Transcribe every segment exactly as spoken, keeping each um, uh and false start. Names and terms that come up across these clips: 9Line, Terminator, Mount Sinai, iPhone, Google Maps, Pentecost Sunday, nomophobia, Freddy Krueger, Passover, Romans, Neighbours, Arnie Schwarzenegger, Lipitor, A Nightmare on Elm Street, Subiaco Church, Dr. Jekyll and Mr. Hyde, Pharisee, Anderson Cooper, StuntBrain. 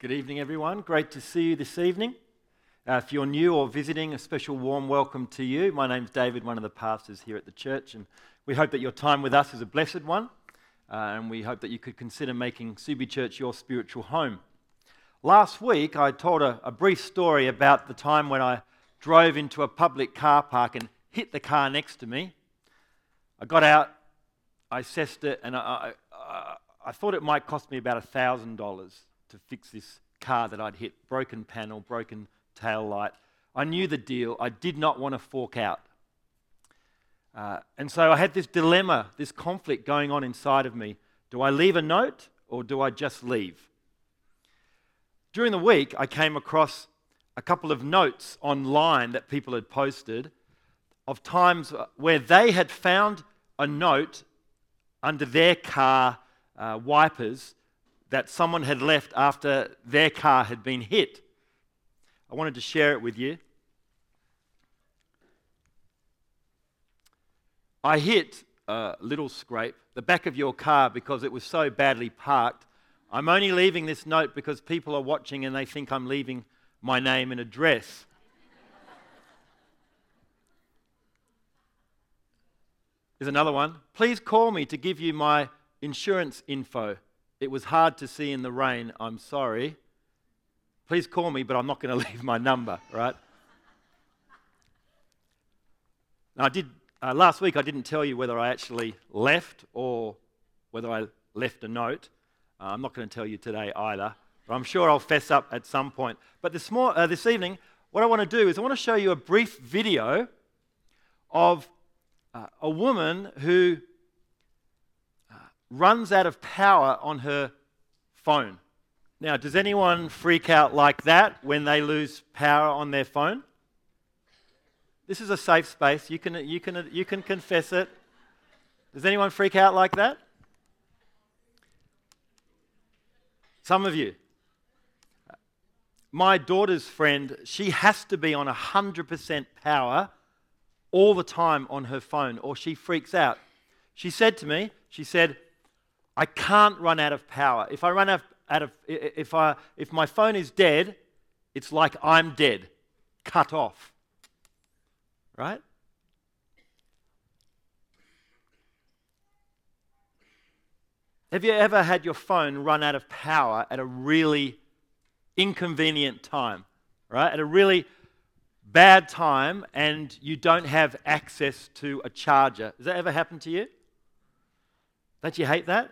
Good evening, everyone. Great to see you this evening. Uh, if you're new or visiting, a special warm welcome to you. My name's David, one of the pastors here at the church, and we hope that your time with us is a blessed one, uh, and we hope that you could consider making Subiaco Church your spiritual home. Last week, I told a, a brief story about the time when I drove into a public car park and hit the car next to me. I got out, I assessed it, and I, I, I thought it might cost me about one thousand dollars to fix this car that I'd hit. Broken panel, broken tail light. I knew the deal. I did not want to fork out. Uh, and so I had this dilemma, this conflict going on inside of me. Do I leave a note or do I just leave? During the week, I came across a couple of notes online that people had posted of times where they had found a note under their car uh, wipers that someone had left after their car had been hit. I wanted to share it with you. I hit a little scrape, the back of your car, because it was so badly parked. I'm only leaving this note because people are watching and they think I'm leaving my name and address. Here's another one. Please call me to give you my insurance info. It was hard to see in the rain. I'm sorry. Please call me, but I'm not going to leave my number, right? Now, I did uh, last week I didn't tell you whether I actually left or whether I left a note. Uh, I'm not going to tell you today either, but I'm sure I'll fess up at some point. But this, mor- uh, this evening, what I want to do is I want to show you a brief video of uh, a woman who runs out of power on her phone. Now, does anyone freak out like that when they lose power on their phone? This is a safe space. You can you can you can confess it. Does anyone freak out like that? Some of you. My daughter's friend, she has to be on one hundred percent power all the time on her phone, or she freaks out. She said to me, she said, I can't run out of power. If I run out of, if I, if my phone is dead, it's like I'm dead, cut off. Right? Have you ever had your phone run out of power at a really inconvenient time? Right? At a really bad time, and you don't have access to a charger. Has that ever happened to you? Don't you hate that?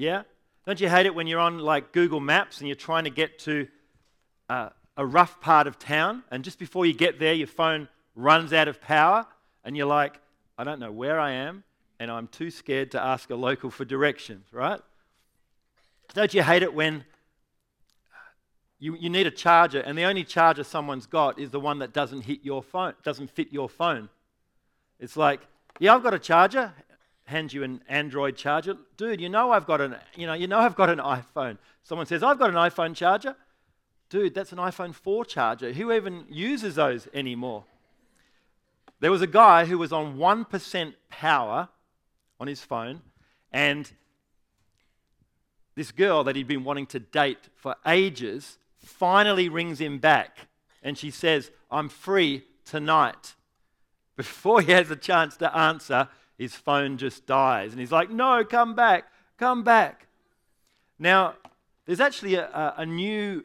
Yeah? Don't you hate it when you're on like Google Maps and you're trying to get to uh, a rough part of town, and just before you get there your phone runs out of power and you're like, I don't know where I am and I'm too scared to ask a local for directions, right? Don't you hate it when you, you need a charger and the only charger someone's got is the one that doesn't hit your phone, doesn't fit your phone? It's like, yeah, I've got a charger. Hand you an Android charger. Dude, you know I've got an you know, you know I've got an iPhone. Someone says, I've got an iPhone charger. Dude, that's an iPhone four charger. Who even uses those anymore? There was a guy who was on one percent power on his phone, and this girl that he'd been wanting to date for ages finally rings him back and she says, I'm free tonight. Before he has a chance to answer, his phone just dies. And he's like, no, come back, come back. Now, there's actually a, a, a new,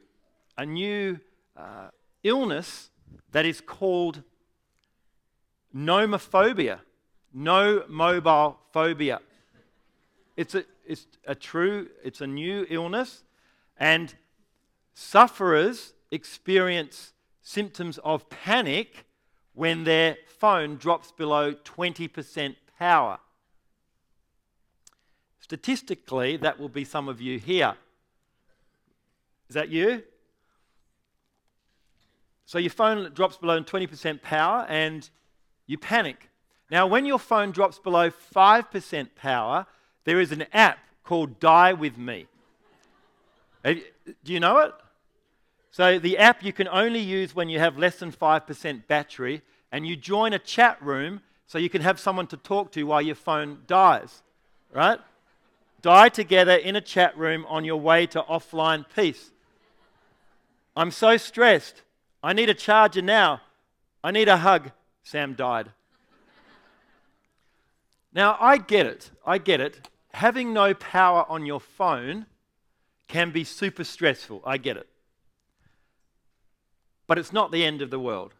a new uh, illness that is called nomophobia, no mobile phobia. It's a, it's a true, it's a new illness, and sufferers experience symptoms of panic when their phone drops below twenty percent power. Statistically, that will be some of you here. Is that you? So your phone drops below twenty percent power and you panic. Now, when your phone drops below five percent power, there is an app called Die With Me. Do you know it? So the app you can only use when you have less than five percent battery, and you join a chat room so you can have someone to talk to while your phone dies, right? Die together in a chat room on your way to offline peace. I'm so stressed. I need a charger now. I need a hug. Sam died. Now, I get it. I get it. Having no power on your phone can be super stressful. I get it. But it's not the end of the world.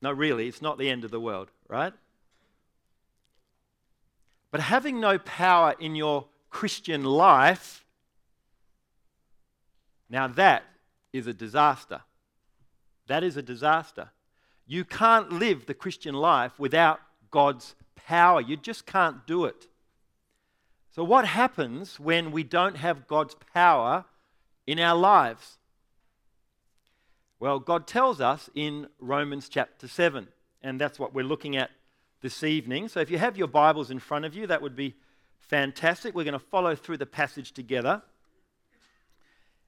No, really, it's not the end of the world, right? But having no power in your Christian life, now that is a disaster. That is a disaster. You can't live the Christian life without God's power. You just can't do it. So what happens when we don't have God's power in our lives? Well, God tells us in Romans chapter seven, and that's what we're looking at this evening. So if you have your Bibles in front of you, that would be fantastic. We're going to follow through the passage together.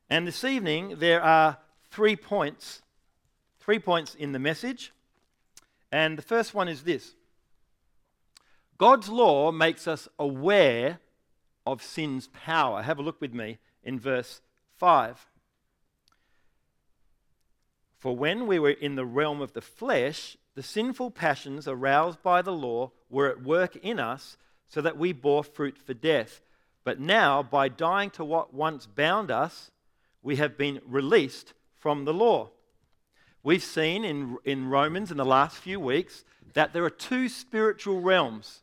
And this evening, there are three points, three points in the message. And the first one is this. God's law makes us aware of sin's power. Have a look with me in verse five. For when we were in the realm of the flesh, the sinful passions aroused by the law were at work in us so that we bore fruit for death. But now, by dying to what once bound us, we have been released from the law. We've seen in, in Romans in the last few weeks that there are two spiritual realms.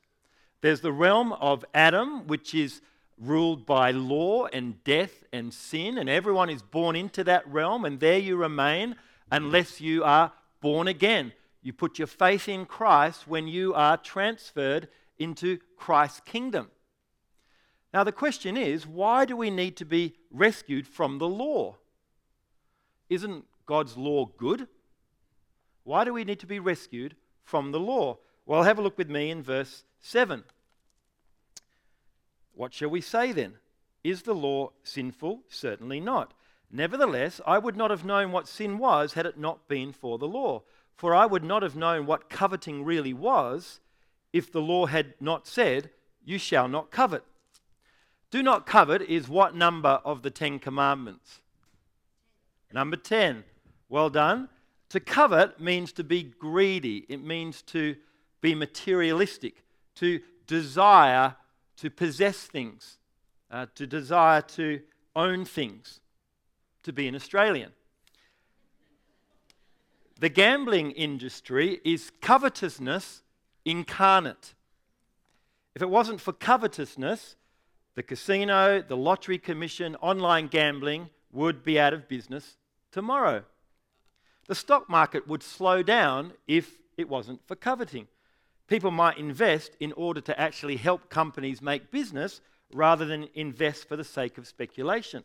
There's the realm of Adam, which is ruled by law and death and sin, and everyone is born into that realm, and there you remain unless you are born again. You put your faith in Christ when you are transferred into Christ's kingdom. Now the question is, why do we need to be rescued from the law? Isn't God's law good? Why do we need to be rescued from the law? Well, have a look with me in verse seven. What shall we say then? Is the law sinful? Certainly not. Nevertheless, I would not have known what sin was had it not been for the law. For I would not have known what coveting really was if the law had not said, you shall not covet. Do not covet is what number of the Ten Commandments? Number ten. Well done. To covet means to be greedy. It means to be materialistic, to desire to possess things, uh, to desire to own things, to be an Australian. The gambling industry is covetousness incarnate. If it wasn't for covetousness, the casino, the lottery commission, online gambling would be out of business tomorrow. The stock market would slow down if it wasn't for coveting. People might invest in order to actually help companies make business rather than invest for the sake of speculation.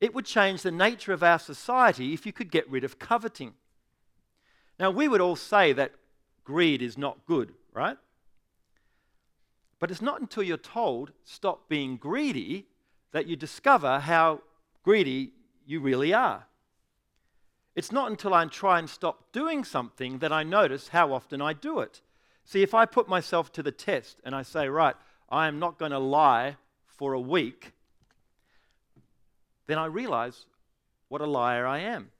It would change the nature of our society if you could get rid of coveting. Now, we would all say that greed is not good, right? But it's not until you're told, stop being greedy, that you discover how greedy you really are. It's not until I try and stop doing something that I notice how often I do it. See, if I put myself to the test and I say, right, I am not going to lie for a week, then I realise what a liar I am.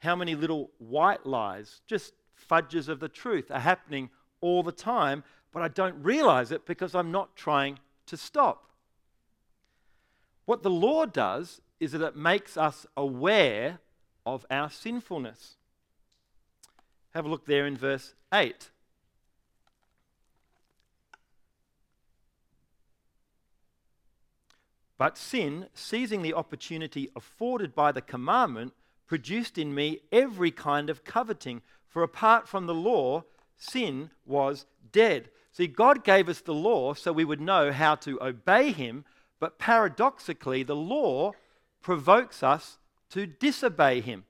How many little white lies, just fudges of the truth, are happening all the time, but I don't realise it because I'm not trying to stop. What the law does is that it makes us aware of our sinfulness. Have a look there in verse eight. But sin, seizing the opportunity afforded by the commandment, produced in me every kind of coveting. For apart from the law, sin was dead. See, God gave us the law so we would know how to obey him, but paradoxically, the law provokes us to disobey him.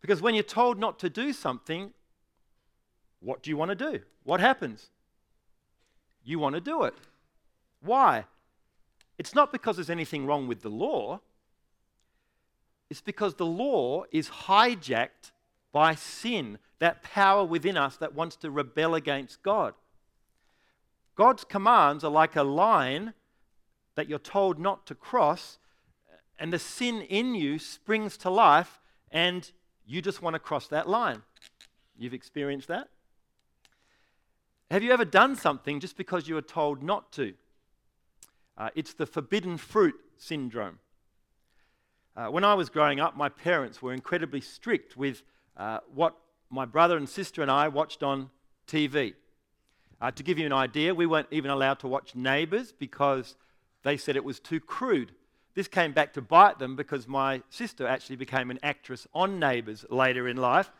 Because when you're told not to do something, what do you want to do? What happens? You want to do it. Why? It's not because there's anything wrong with the law. It's because the law is hijacked by sin, that power within us that wants to rebel against God. God's commands are like a line that you're told not to cross, and the sin in you springs to life, and you just want to cross that line. You've experienced that? Have you ever done something just because you were told not to? Uh, it's the forbidden fruit syndrome. Uh, when I was growing up, my parents were incredibly strict with uh, what my brother and sister and I watched on T V. Uh, to give you an idea, we weren't even allowed to watch Neighbours because they said it was too crude. This came back to bite them because my sister actually became an actress on Neighbours later in life.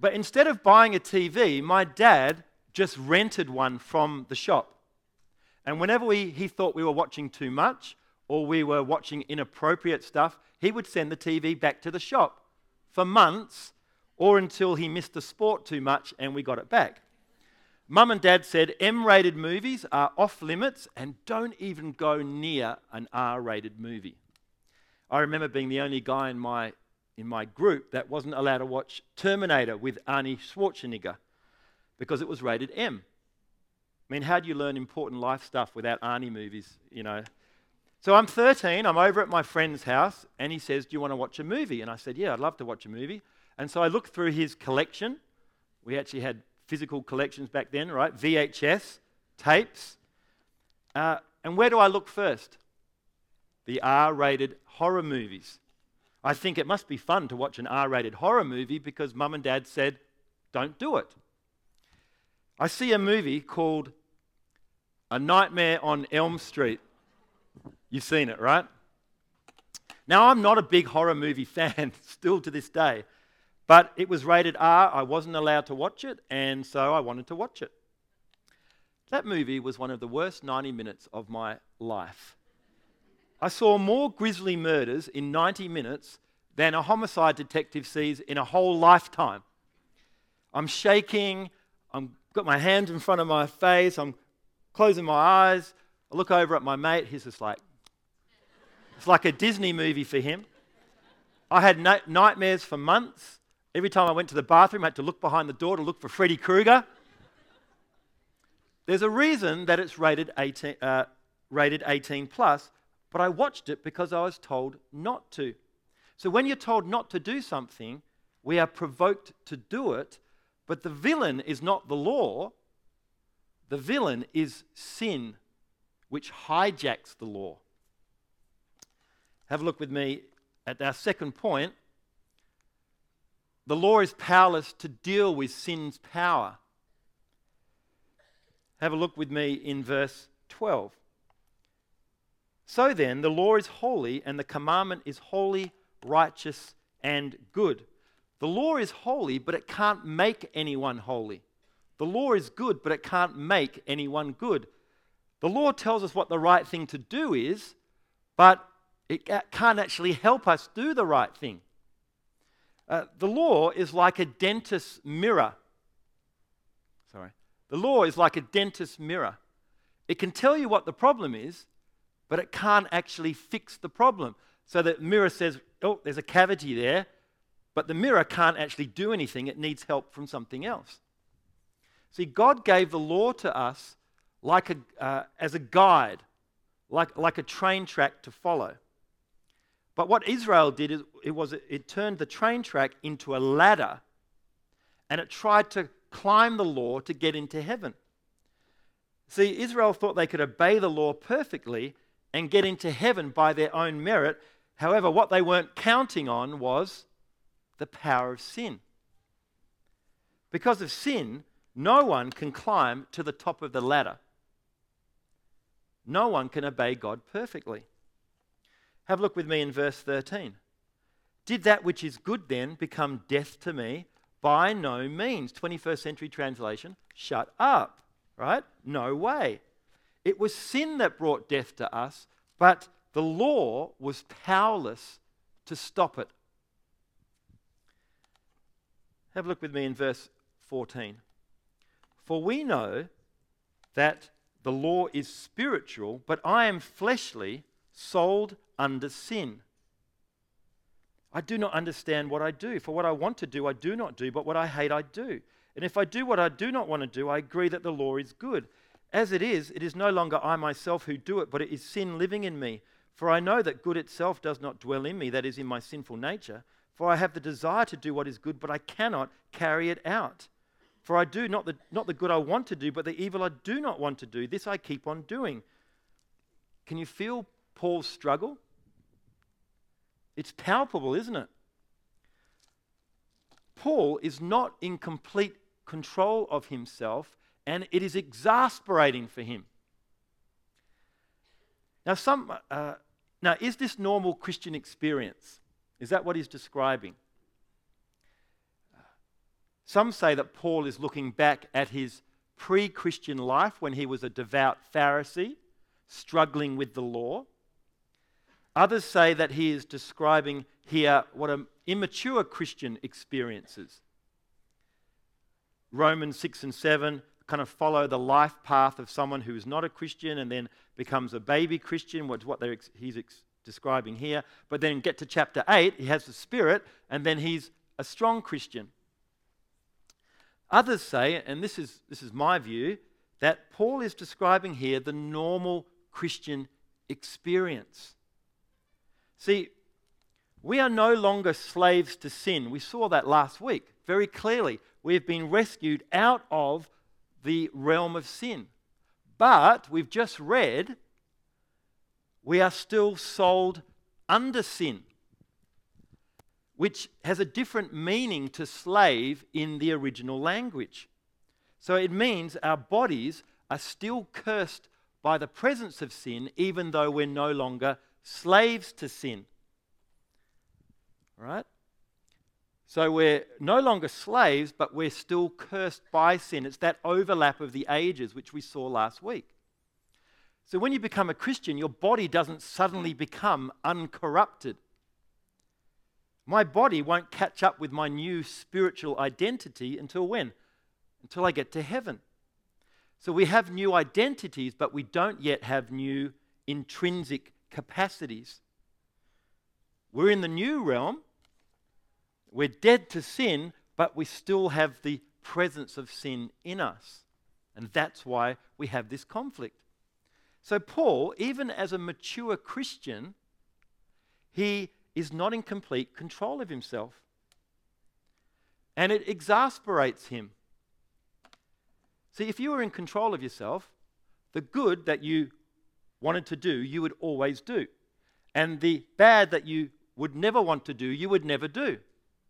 But instead of buying a T V, my dad just rented one from the shop. And whenever we, he thought we were watching too much or we were watching inappropriate stuff, he would send the T V back to the shop for months or until he missed the sport too much and we got it back. Mum and Dad said M-rated movies are off limits and don't even go near an R-rated movie. I remember being the only guy in my in my group that wasn't allowed to watch Terminator with Arnie Schwarzenegger because it was rated M. I mean, how do you learn important life stuff without Arnie movies, you know? So I'm thirteen, I'm over at my friend's house, and he says, do you want to watch a movie? And I said, yeah, I'd love to watch a movie. And so I looked through his collection. We actually had physical collections back then, right? V H S, tapes. Uh, and where do I look first? The R-rated horror movies. I think it must be fun to watch an R-rated horror movie because Mum and Dad said, don't do it. I see a movie called A Nightmare on Elm Street. You've seen it, right? Now, I'm not a big horror movie fan, still to this day. But it was rated R, I wasn't allowed to watch it, and so I wanted to watch it. That movie was one of the worst ninety minutes of my life. I saw more grisly murders in ninety minutes than a homicide detective sees in a whole lifetime. I'm shaking, I've got my hands in front of my face, I'm closing my eyes, I look over at my mate, he's just like... It's like a Disney movie for him. I had na- nightmares for months. Every time I went to the bathroom, I had to look behind the door to look for Freddy Krueger. There's a reason that it's rated eighteen, uh, rated eighteen plus, but I watched it because I was told not to. So when you're told not to do something, we are provoked to do it, but the villain is not the law. The villain is sin, which hijacks the law. Have a look with me at our second point. The law is powerless to deal with sin's power. Have a look with me in verse twelve. So then, the law is holy, and the commandment is holy, righteous, and good. The law is holy, but it can't make anyone holy. The law is good, but it can't make anyone good. The law tells us what the right thing to do is, but it can't actually help us do the right thing. Uh, the law is like a dentist's mirror. Sorry. The law is like a dentist's mirror. It can tell you what the problem is, but it can't actually fix the problem. So the mirror says, oh, there's a cavity there, but the mirror can't actually do anything. It needs help from something else. See, God gave the law to us like a, uh, as a guide, like, like a train track to follow. But what Israel did is it was it turned the train track into a ladder, and it tried to climb the law to get into heaven. See, Israel thought they could obey the law perfectly and get into heaven by their own merit. However, what they weren't counting on was the power of sin. Because of sin, no one can climb to the top of the ladder. No one can obey God perfectly. Have a look with me in verse thirteen. Did that which is good then become death to me? By no means. twenty-first century translation, shut up, right? No way. It was sin that brought death to us, but the law was powerless to stop it. Have a look with me in verse fourteen. For we know that the law is spiritual, but I am fleshly, sold under sin. I do not understand what I do. For what I want to do, I do not do, but what I hate, I do. And if I do what I do not want to do, I agree that the law is good. As it is, it is no longer I myself who do it, but it is sin living in me. For I know that good itself does not dwell in me, that is, in my sinful nature. For I have the desire to do what is good, but I cannot carry it out. For I do not the, not the good I want to do, but the evil I do not want to do. This I keep on doing. Can you feel Paul's struggle? It's palpable, isn't it? Paul is not in complete control of himself, and it is exasperating for him. Now, some, uh, now, is this normal Christian experience? Is that what he's describing? Some say that Paul is looking back at his pre-Christian life when he was a devout Pharisee, struggling with the law. Others say that he is describing here what an immature Christian experiences. Romans six and seven kind of follow the life path of someone who is not a Christian and then becomes a baby Christian, which is what they're, he's ex- describing here. But then get to chapter eight, he has the Spirit, and then he's a strong Christian. Others say, and this is this is my view, that Paul is describing here the normal Christian experience. See, we are no longer slaves to sin. We saw that last week very clearly. We have been rescued out of the realm of sin. But we've just read, we are still sold under sin, which has a different meaning to slave in the original language. So it means our bodies are still cursed by the presence of sin, even though we're no longer slaves to sin. Right? So we're no longer slaves, but we're still cursed by sin. It's that overlap of the ages which we saw last week. So when you become a Christian, your body doesn't suddenly become uncorrupted. My body won't catch up with my new spiritual identity until when? Until I get to heaven. So we have new identities, but we don't yet have new intrinsic capacities. We're in the new realm. We're dead to sin, but we still have the presence of sin in us. And that's why we have this conflict. So Paul, even as a mature Christian, he is not in complete control of himself. And it exasperates him. See, if you were in control of yourself, the good that you wanted to do, you would always do. And the bad that you would never want to do, you would never do.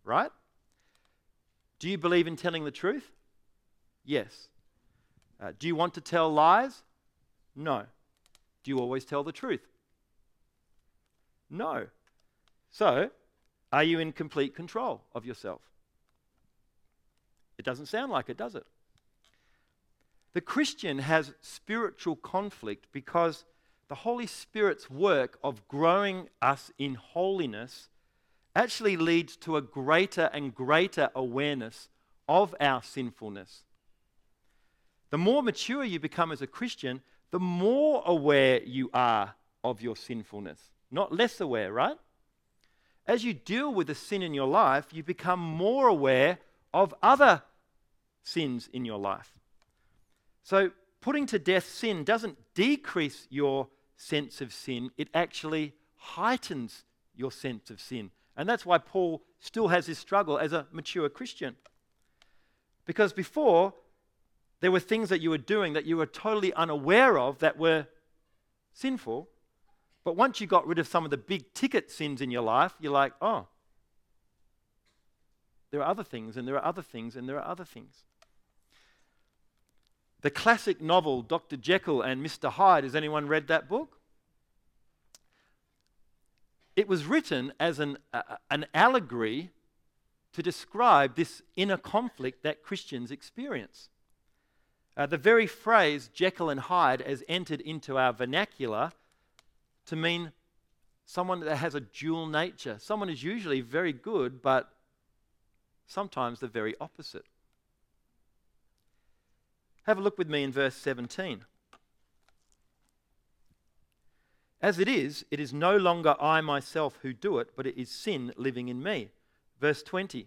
Right? Do you believe in telling the truth? Yes. Uh, do you want to tell lies? No. Do you always tell the truth? No. So, are you in complete control of yourself? It doesn't sound like it, does it? The Christian has spiritual conflict because the Holy Spirit's work of growing us in holiness actually leads to a greater and greater awareness of our sinfulness. The more mature you become as a Christian, the more aware you are of your sinfulness, not less aware, right? As you deal with the sin in your life, you become more aware of other sins in your life. So putting to death sin doesn't decrease your sense of sin, it actually heightens your sense of sin. And that's why Paul still has this struggle as a mature Christian. Because before, there were things that you were doing that you were totally unaware of that were sinful. But once you got rid of some of the big ticket sins in your life, you're like, oh, there are other things, and there are other things, and there are other things. The classic novel, Doctor Jekyll and Mister Hyde, has anyone read that book? It was written as an, uh, an allegory to describe this inner conflict that Christians experience. Uh, the very phrase Jekyll and Hyde has entered into our vernacular to mean someone that has a dual nature. Someone is usually very good, but sometimes the very opposite. Have a look with me in verse seventeen. As it is, it is no longer I myself who do it, but it is sin living in me. Verse twenty.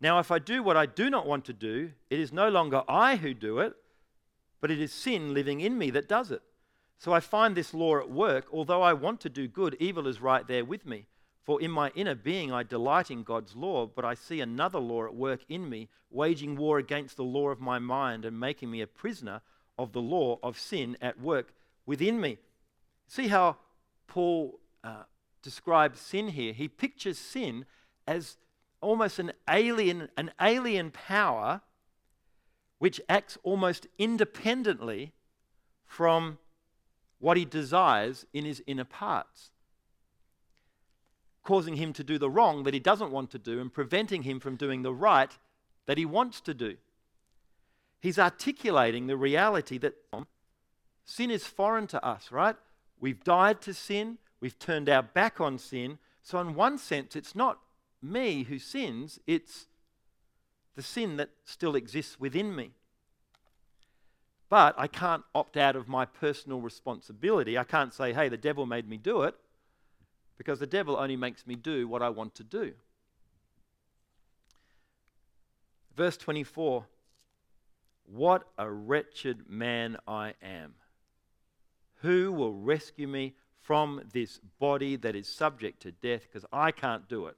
Now if I do what I do not want to do, it is no longer I who do it, but it is sin living in me that does it. So I find this law at work. Although I want to do good, evil is right there with me. For in my inner being I delight in God's law, but I see another law at work in me, waging war against the law of my mind and making me a prisoner of the law of sin at work within me. See how Paul uh, describes sin here? He pictures sin as almost an alien, an alien power which acts almost independently from what he desires in his inner parts, causing him to do the wrong that he doesn't want to do and preventing him from doing the right that he wants to do. He's articulating the reality that sin is foreign to us, right? We've died to sin, we've turned our back on sin, so in one sense it's not me who sins, it's the sin that still exists within me. But I can't opt out of my personal responsibility. I can't say, hey, the devil made me do it, because the devil only makes me do what I want to do. Verse twenty-four, what a wretched man I am. Who will rescue me from this body that is subject to death? Because I can't do it.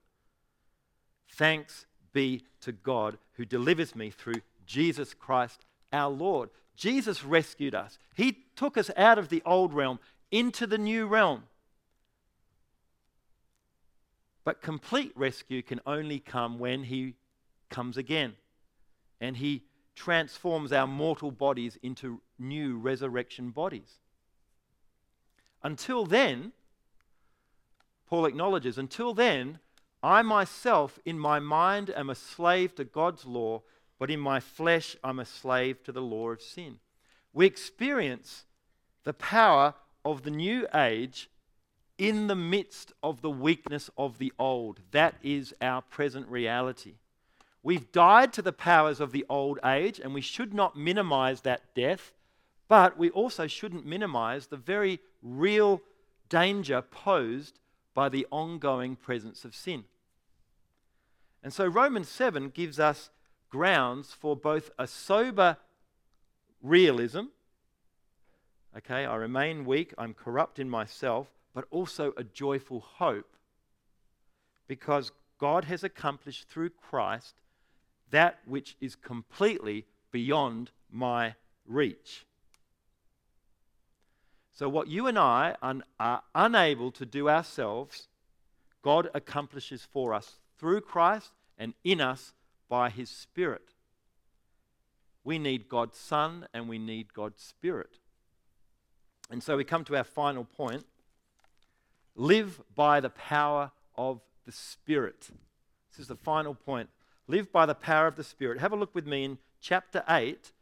Thanks be to God who delivers me through Jesus Christ our Lord. Jesus rescued us. He took us out of the old realm into the new realm. But complete rescue can only come when he comes again and he transforms our mortal bodies into new resurrection bodies. Until then, Paul acknowledges, until then, I myself in my mind am a slave to God's law, but in my flesh I'm a slave to the law of sin. We experience the power of the new age in the midst of the weakness of the old. That is our present reality. We've died to the powers of the old age, and we should not minimize that death, but we also shouldn't minimize the very real danger posed by the ongoing presence of sin. And so Romans seven gives us grounds for both a sober realism, okay, I remain weak, I'm corrupt in myself, but also a joyful hope, because God has accomplished through Christ that which is completely beyond my reach. So what you and I un- are unable to do ourselves, God accomplishes for us through Christ and in us by his Spirit. We need God's Son and we need God's Spirit. And so we come to our final point. Live by the power of the Spirit. This is the final point. Live by the power of the Spirit. Have a look with me in chapter eight,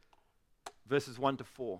verses one to four.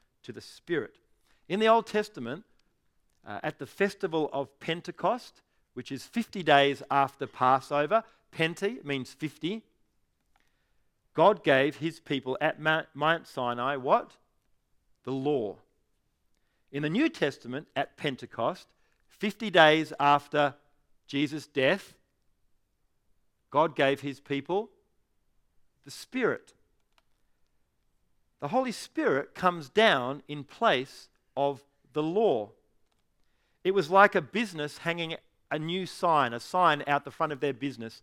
to the Spirit. In the Old Testament, uh, at the festival of Pentecost, which is fifty days after Passover, Pente means fifty, God gave his people at Mount Sinai what? The law. In the New Testament, at Pentecost, fifty days after Jesus' death, God gave his people the Spirit. The Holy Spirit comes down in place of the law. It was like a business hanging a new sign, a sign out the front of their business,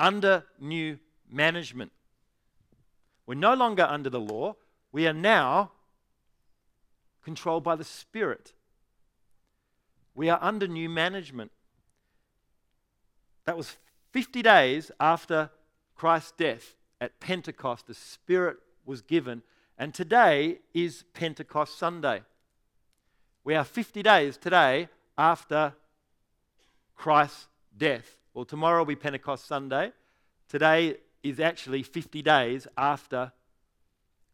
under new management. We're no longer under the law. We are now controlled by the Spirit. We are under new management. That was fifty days after Christ's death at Pentecost. The Spirit was given. And today is Pentecost Sunday. We are fifty days today after Christ's death. Well, tomorrow will be Pentecost Sunday. Today is actually fifty days after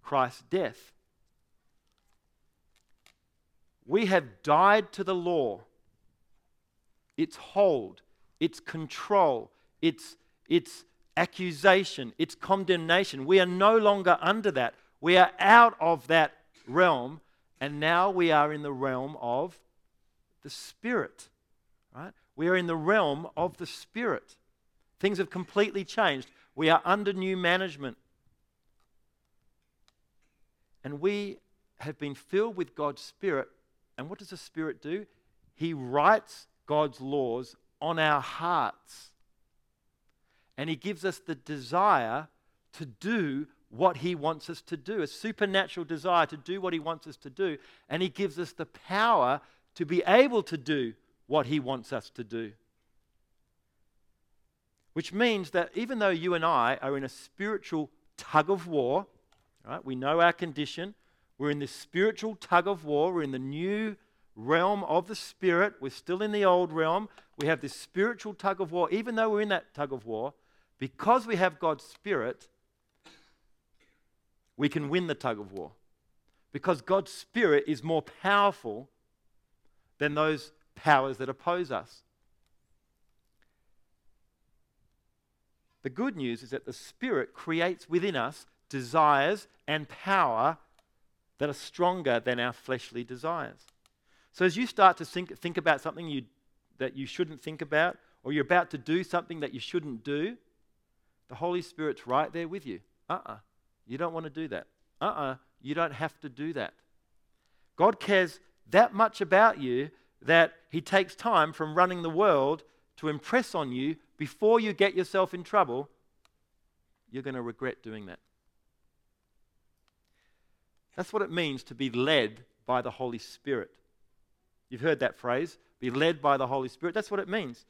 Christ's death. We have died to the law, its hold, its control, its, its accusation, its condemnation. We are no longer under that. We are out of that realm, and now we are in the realm of the Spirit. Right? We are in the realm of the Spirit. Things have completely changed. We are under new management. And we have been filled with God's Spirit. And what does the Spirit do? He writes God's laws on our hearts. And He gives us the desire to do what He wants us to do, a supernatural desire to do what He wants us to do. And He gives us the power to be able to do what He wants us to do. Which means that even though you and I are in a spiritual tug of war, right? We know our condition. We're in this spiritual tug of war. We're in the new realm of the Spirit. We're still in the old realm. We have this spiritual tug of war. Even though we're in that tug of war, because we have God's Spirit, we can win the tug of war. Because God's Spirit is more powerful than those powers that oppose us. The good news is that the Spirit creates within us desires and power that are stronger than our fleshly desires. So as you start to think, think about something you, that you shouldn't think about, or you're about to do something that you shouldn't do, the Holy Spirit's right there with you. Uh-uh, you don't want to do that. Uh-uh, you don't have to do that. God cares that much about you that He takes time from running the world to impress on you before you get yourself in trouble, you're going to regret doing that. That's what it means to be led by the Holy Spirit. You've heard that phrase, be led by the Holy Spirit. That's what it means.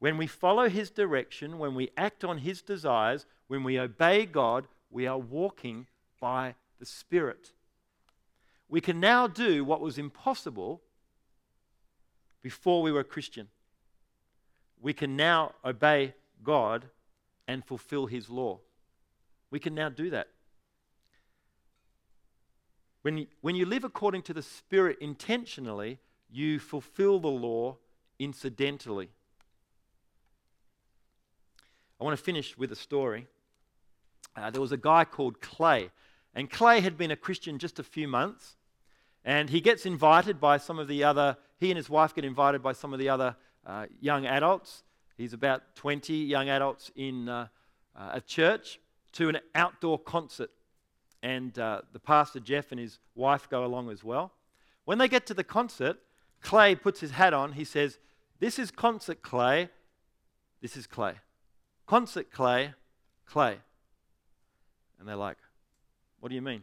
When we follow His direction, when we act on His desires, when we obey God, we are walking by the Spirit. We can now do what was impossible before we were a Christian. We can now obey God and fulfill His law. We can now do that. When you, when you live according to the Spirit intentionally, you fulfill the law incidentally. I want to finish with a story. Uh, there was a guy called Clay, and Clay had been a Christian just a few months, and he gets invited by some of the other, he and his wife get invited by some of the other uh, young adults. He's about twenty young adults in uh, uh, a church to an outdoor concert. And uh, the pastor, Jeff, and his wife go along as well. When they get to the concert, Clay puts his hat on. He says, "This is concert, Clay. This is Clay. Concert, Clay. Clay." And they're like, "What do you mean?"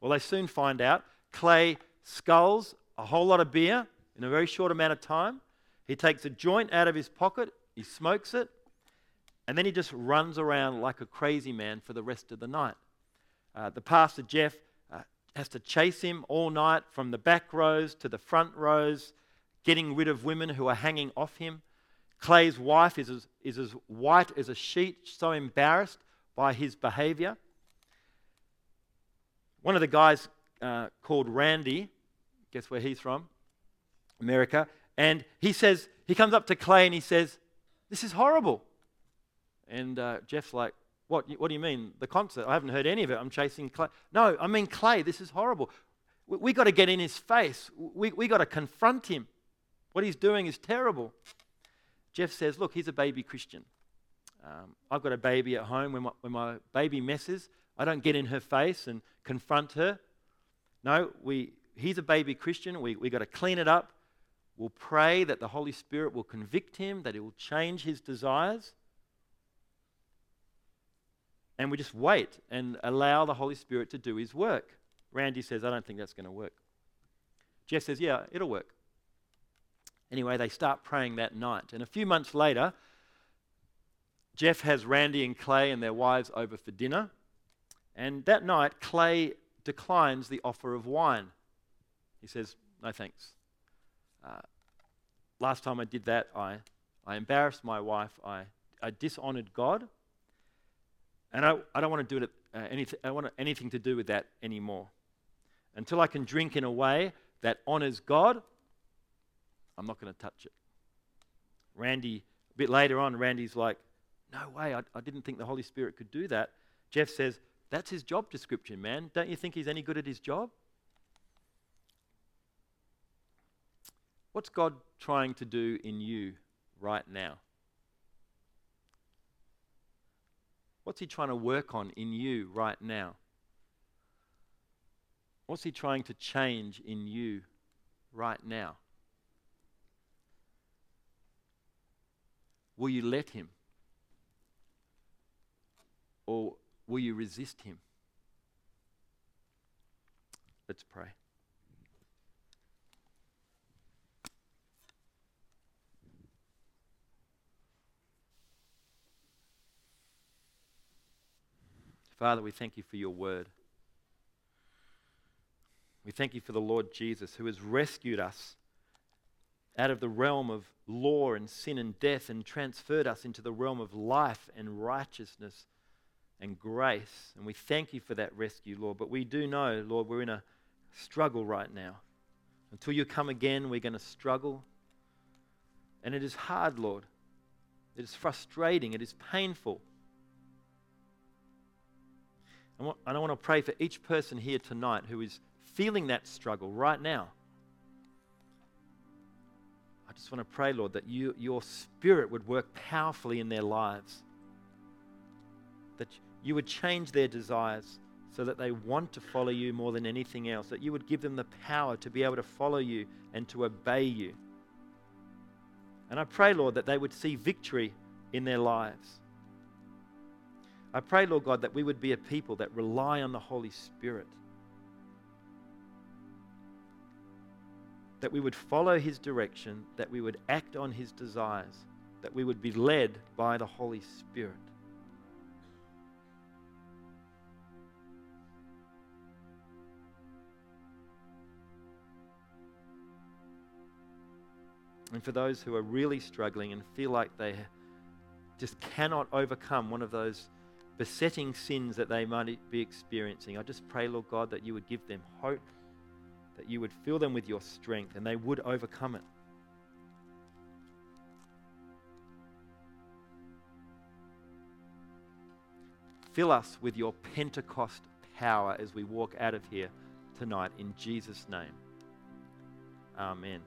Well, they soon find out. Clay sculls a whole lot of beer in a very short amount of time. He takes a joint out of his pocket. He smokes it. And then he just runs around like a crazy man for the rest of the night. Uh, the pastor, Jeff, uh, has to chase him all night from the back rows to the front rows, getting rid of women who are hanging off him. Clay's wife is as, is as white as a sheet, so embarrassed by his behavior. One of the guys uh, called Randy, guess where he's from? America. And he says, he comes up to Clay and he says, "This is horrible." And uh, Jeff's like, What, what do you mean? The concert? I haven't heard any of it. I'm chasing Clay. No, I mean, Clay, this is horrible. We, we got to get in his face. We, we got to confront him. What he's doing is terrible. Jeff says, "Look, he's a baby Christian. Um, I've got a baby at home. When my, when my baby messes, I don't get in her face and confront her. No, we. He's a baby Christian. We we got to clean it up. We'll pray that the Holy Spirit will convict him, that He will change his desires. And we just wait and allow the Holy Spirit to do His work." Randy says, "I don't think that's going to work." Jeff says, "Yeah, it'll work." Anyway, they start praying that night. And a few months later, Jeff has Randy and Clay and their wives over for dinner. And that night, Clay declines the offer of wine. He says, "No thanks. Uh, last time I did that, I, I embarrassed my wife. I, I dishonored God. And I, I don't want to do it. Uh, anyth- I want anything to do with that anymore. Until I can drink in a way that honours God, I'm not going to touch it. Randy, a bit later on, Randy's like, no way, I, I didn't think the Holy Spirit could do that. Jeff says, that's his job description, man. Don't you think he's any good at his job? What's God trying to do in you right now? What's he trying to work on in you right now? What's he trying to change in you right now? Will you let him? Or will you resist him? Let's pray. Father, we thank you for your word. We thank you for the Lord Jesus, who has rescued us out of the realm of law and sin and death and transferred us into the realm of life and righteousness and grace. And we thank you for that rescue, Lord. But we do know, Lord, we're in a struggle right now. Until you come again, we're going to struggle. And it is hard, Lord. It is frustrating. It is painful. And I want to pray for each person here tonight who is feeling that struggle right now. I just want to pray, Lord, that you, your Spirit would work powerfully in their lives, that you would change their desires so that they want to follow you more than anything else, that you would give them the power to be able to follow you and to obey you. And I pray, Lord, that they would see victory in their lives. I pray, Lord God, that we would be a people that rely on the Holy Spirit, that we would follow his direction, that we would act on his desires, that we would be led by the Holy Spirit. And for those who are really struggling and feel like they just cannot overcome one of those besetting sins that they might be experiencing, I just pray, Lord God, that you would give them hope, that you would fill them with your strength, and they would overcome it. Fill us with your Pentecost power as we walk out of here tonight, in Jesus' name. Amen.